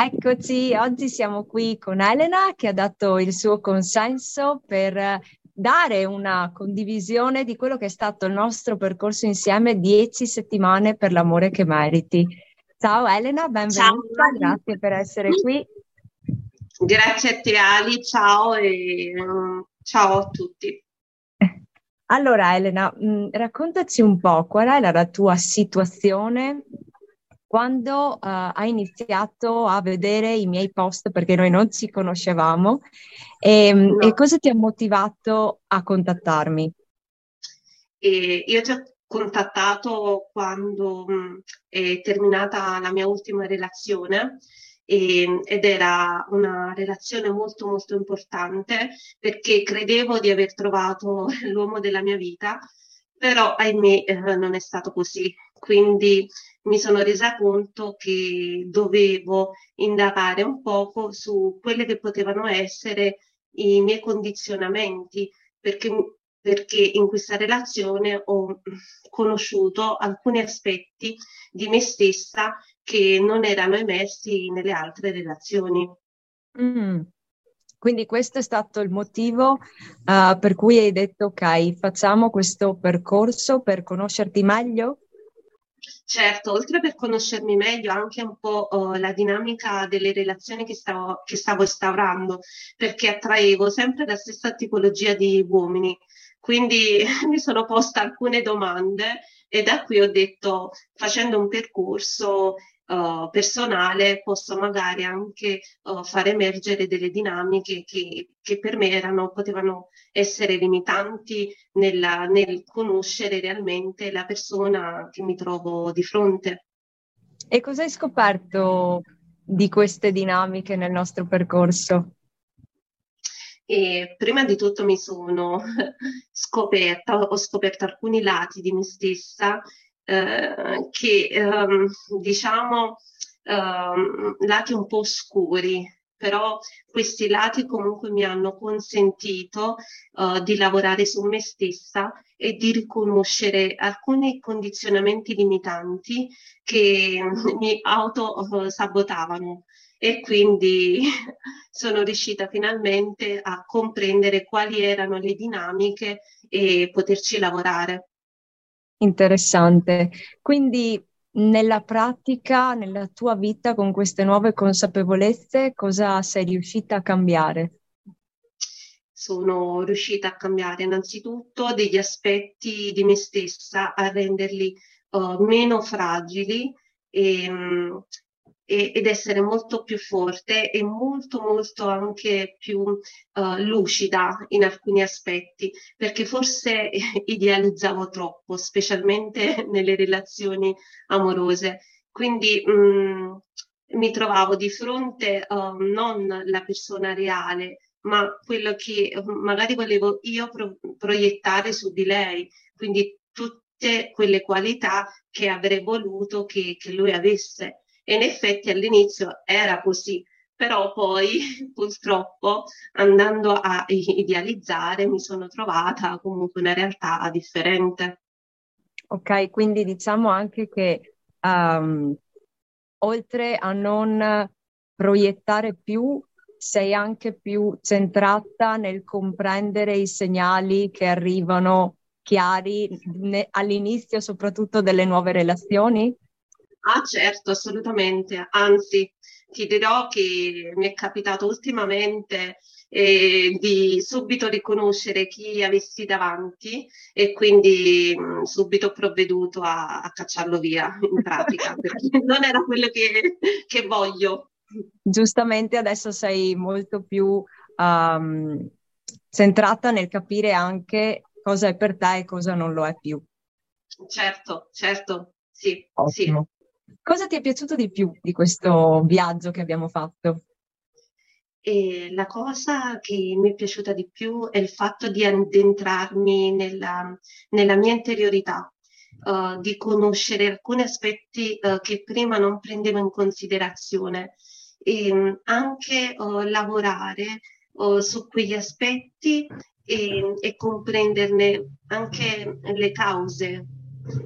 Eccoci, oggi siamo qui con Elena che ha dato il suo consenso per dare una condivisione di quello che è stato il nostro percorso insieme 10 settimane per l'amore che meriti. Ciao Elena, benvenuta, ciao. Grazie per essere qui. Grazie a te Ali, ciao e ciao a tutti. Allora Elena, raccontaci un po' qual era la tua situazione quando hai iniziato a vedere i miei post, perché noi non ci conoscevamo, no. E cosa ti ha motivato a contattarmi? Io ti ho contattato quando è terminata la mia ultima relazione, ed era una relazione molto molto importante, perché credevo di aver trovato l'uomo della mia vita, però ahimè non è stato così, quindi mi sono resa conto che dovevo indagare un poco su quelle che potevano essere i miei condizionamenti, perché in questa relazione ho conosciuto alcuni aspetti di me stessa che non erano emersi nelle altre relazioni. Quindi questo è stato il motivo per cui hai detto ok, facciamo questo percorso per conoscerti meglio? Certo, oltre per conoscermi meglio anche un po' la dinamica delle relazioni che stavo instaurando, perché attraevo sempre la stessa tipologia di uomini, quindi mi sono posta alcune domande e da qui ho detto, facendo un percorso personale posso magari anche far emergere delle dinamiche che per me potevano essere limitanti nel conoscere realmente la persona che mi trovo di fronte. E cosa hai scoperto di queste dinamiche nel nostro percorso? E prima di tutto mi sono ho scoperto alcuni lati di me stessa lati un po' oscuri, però questi lati comunque mi hanno consentito di lavorare su me stessa e di riconoscere alcuni condizionamenti limitanti che mi autosabotavano, e quindi sono riuscita finalmente a comprendere quali erano le dinamiche e poterci lavorare. Interessante. Quindi nella pratica, nella tua vita, con queste nuove consapevolezze, cosa sei riuscita a cambiare? Sono riuscita a cambiare innanzitutto degli aspetti di me stessa, a renderli meno fragili ed essere molto più forte e molto molto anche più lucida in alcuni aspetti, perché forse idealizzavo troppo, specialmente nelle relazioni amorose. Quindi mi trovavo di fronte non la persona reale, ma quello che magari volevo io proiettare su di lei, quindi tutte quelle qualità che avrei voluto che lui avesse. E in effetti all'inizio era così, però poi purtroppo andando a idealizzare mi sono trovata comunque una realtà differente. Ok, quindi diciamo anche che oltre a non proiettare più, sei anche più centrata nel comprendere i segnali che arrivano chiari all'inizio soprattutto delle nuove relazioni? Ah certo, assolutamente, anzi ti dirò che mi è capitato ultimamente di subito riconoscere chi avessi davanti e quindi subito ho provveduto a cacciarlo via in pratica, perché non era quello che voglio. Giustamente adesso sei molto più centrata nel capire anche cosa è per te e cosa non lo è più. Certo, certo, sì, ottimo. Sì. Cosa ti è piaciuto di più di questo viaggio che abbiamo fatto? La cosa che mi è piaciuta di più è il fatto di addentrarmi nella mia interiorità, di conoscere alcuni aspetti che prima non prendevo in considerazione, e anche lavorare su quegli aspetti e comprenderne anche le cause.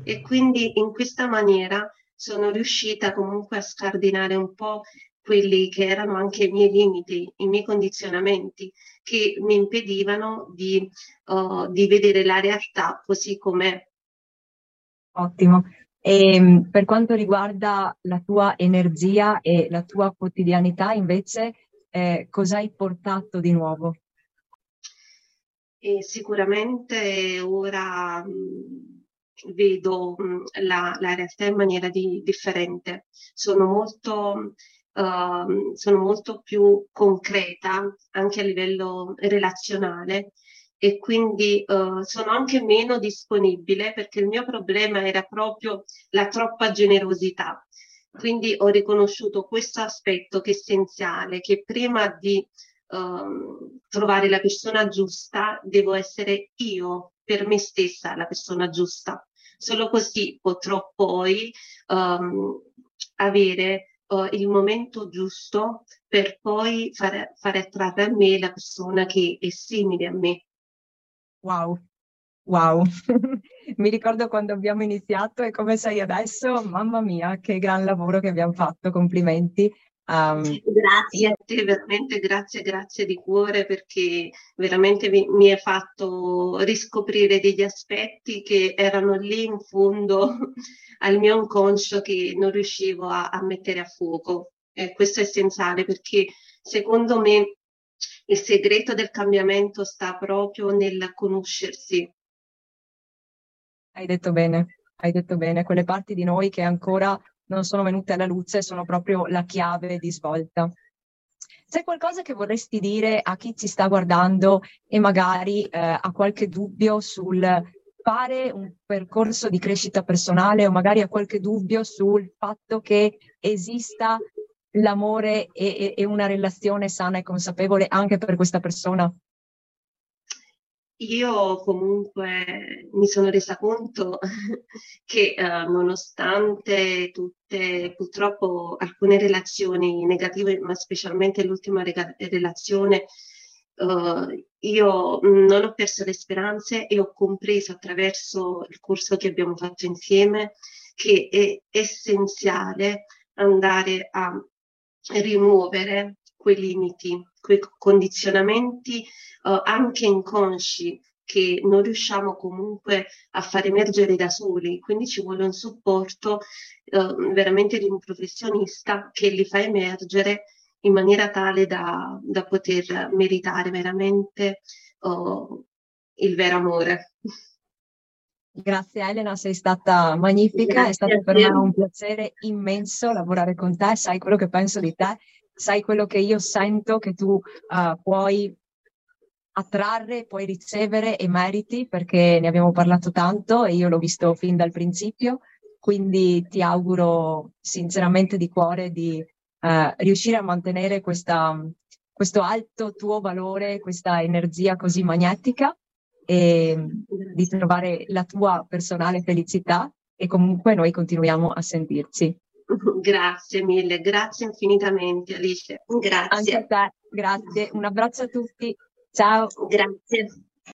E quindi in questa maniera sono riuscita comunque a scardinare un po' quelli che erano anche i miei limiti, i miei condizionamenti che mi impedivano di vedere la realtà così com'è. Ottimo. E per quanto riguarda la tua energia e la tua quotidianità, invece, cosa hai portato di nuovo? E sicuramente ora vedo la realtà in maniera differente. Sono molto più concreta anche a livello relazionale, e quindi sono anche meno disponibile, perché il mio problema era proprio la troppa generosità. Quindi ho riconosciuto questo aspetto che è essenziale, che prima di trovare la persona giusta devo essere io, per me stessa, la persona giusta. Solo così potrò poi avere il momento giusto per poi fare attrarre a me la persona che è simile a me. Wow, wow, mi ricordo quando abbiamo iniziato e come sei adesso, mamma mia, che gran lavoro che abbiamo fatto, complimenti. Grazie a te, veramente grazie di cuore, perché veramente mi hai fatto riscoprire degli aspetti che erano lì in fondo al mio inconscio, che non riuscivo a mettere a fuoco. Questo è essenziale, perché secondo me il segreto del cambiamento sta proprio nel conoscersi. Hai detto bene, quelle parti di noi che ancora non sono venute alla luce sono proprio la chiave di svolta. C'è qualcosa che vorresti dire a chi ci sta guardando e magari ha qualche dubbio sul fare un percorso di crescita personale, o magari ha qualche dubbio sul fatto che esista l'amore e una relazione sana e consapevole anche per questa persona? Io comunque mi sono resa conto che nonostante tutte, purtroppo, alcune relazioni negative, ma specialmente l'ultima relazione, io non ho perso le speranze e ho compreso attraverso il corso che abbiamo fatto insieme che è essenziale andare a rimuovere quei limiti, quei condizionamenti anche inconsci che non riusciamo comunque a far emergere da soli, quindi ci vuole un supporto veramente di un professionista che li fa emergere in maniera tale da poter meritare veramente il vero amore. Grazie Elena, sei stata magnifica, è stato per me un piacere immenso lavorare con te, sai quello che penso di te, sai quello che io sento che tu puoi attrarre, puoi ricevere e meriti, perché ne abbiamo parlato tanto e io l'ho visto fin dal principio, quindi ti auguro sinceramente di cuore di riuscire a mantenere questo alto tuo valore, questa energia così magnetica, e di trovare la tua personale felicità, e comunque noi continuiamo a sentirci. Grazie mille, grazie infinitamente Alice. Grazie. Anche a te, grazie. Un abbraccio a tutti. Ciao. Grazie.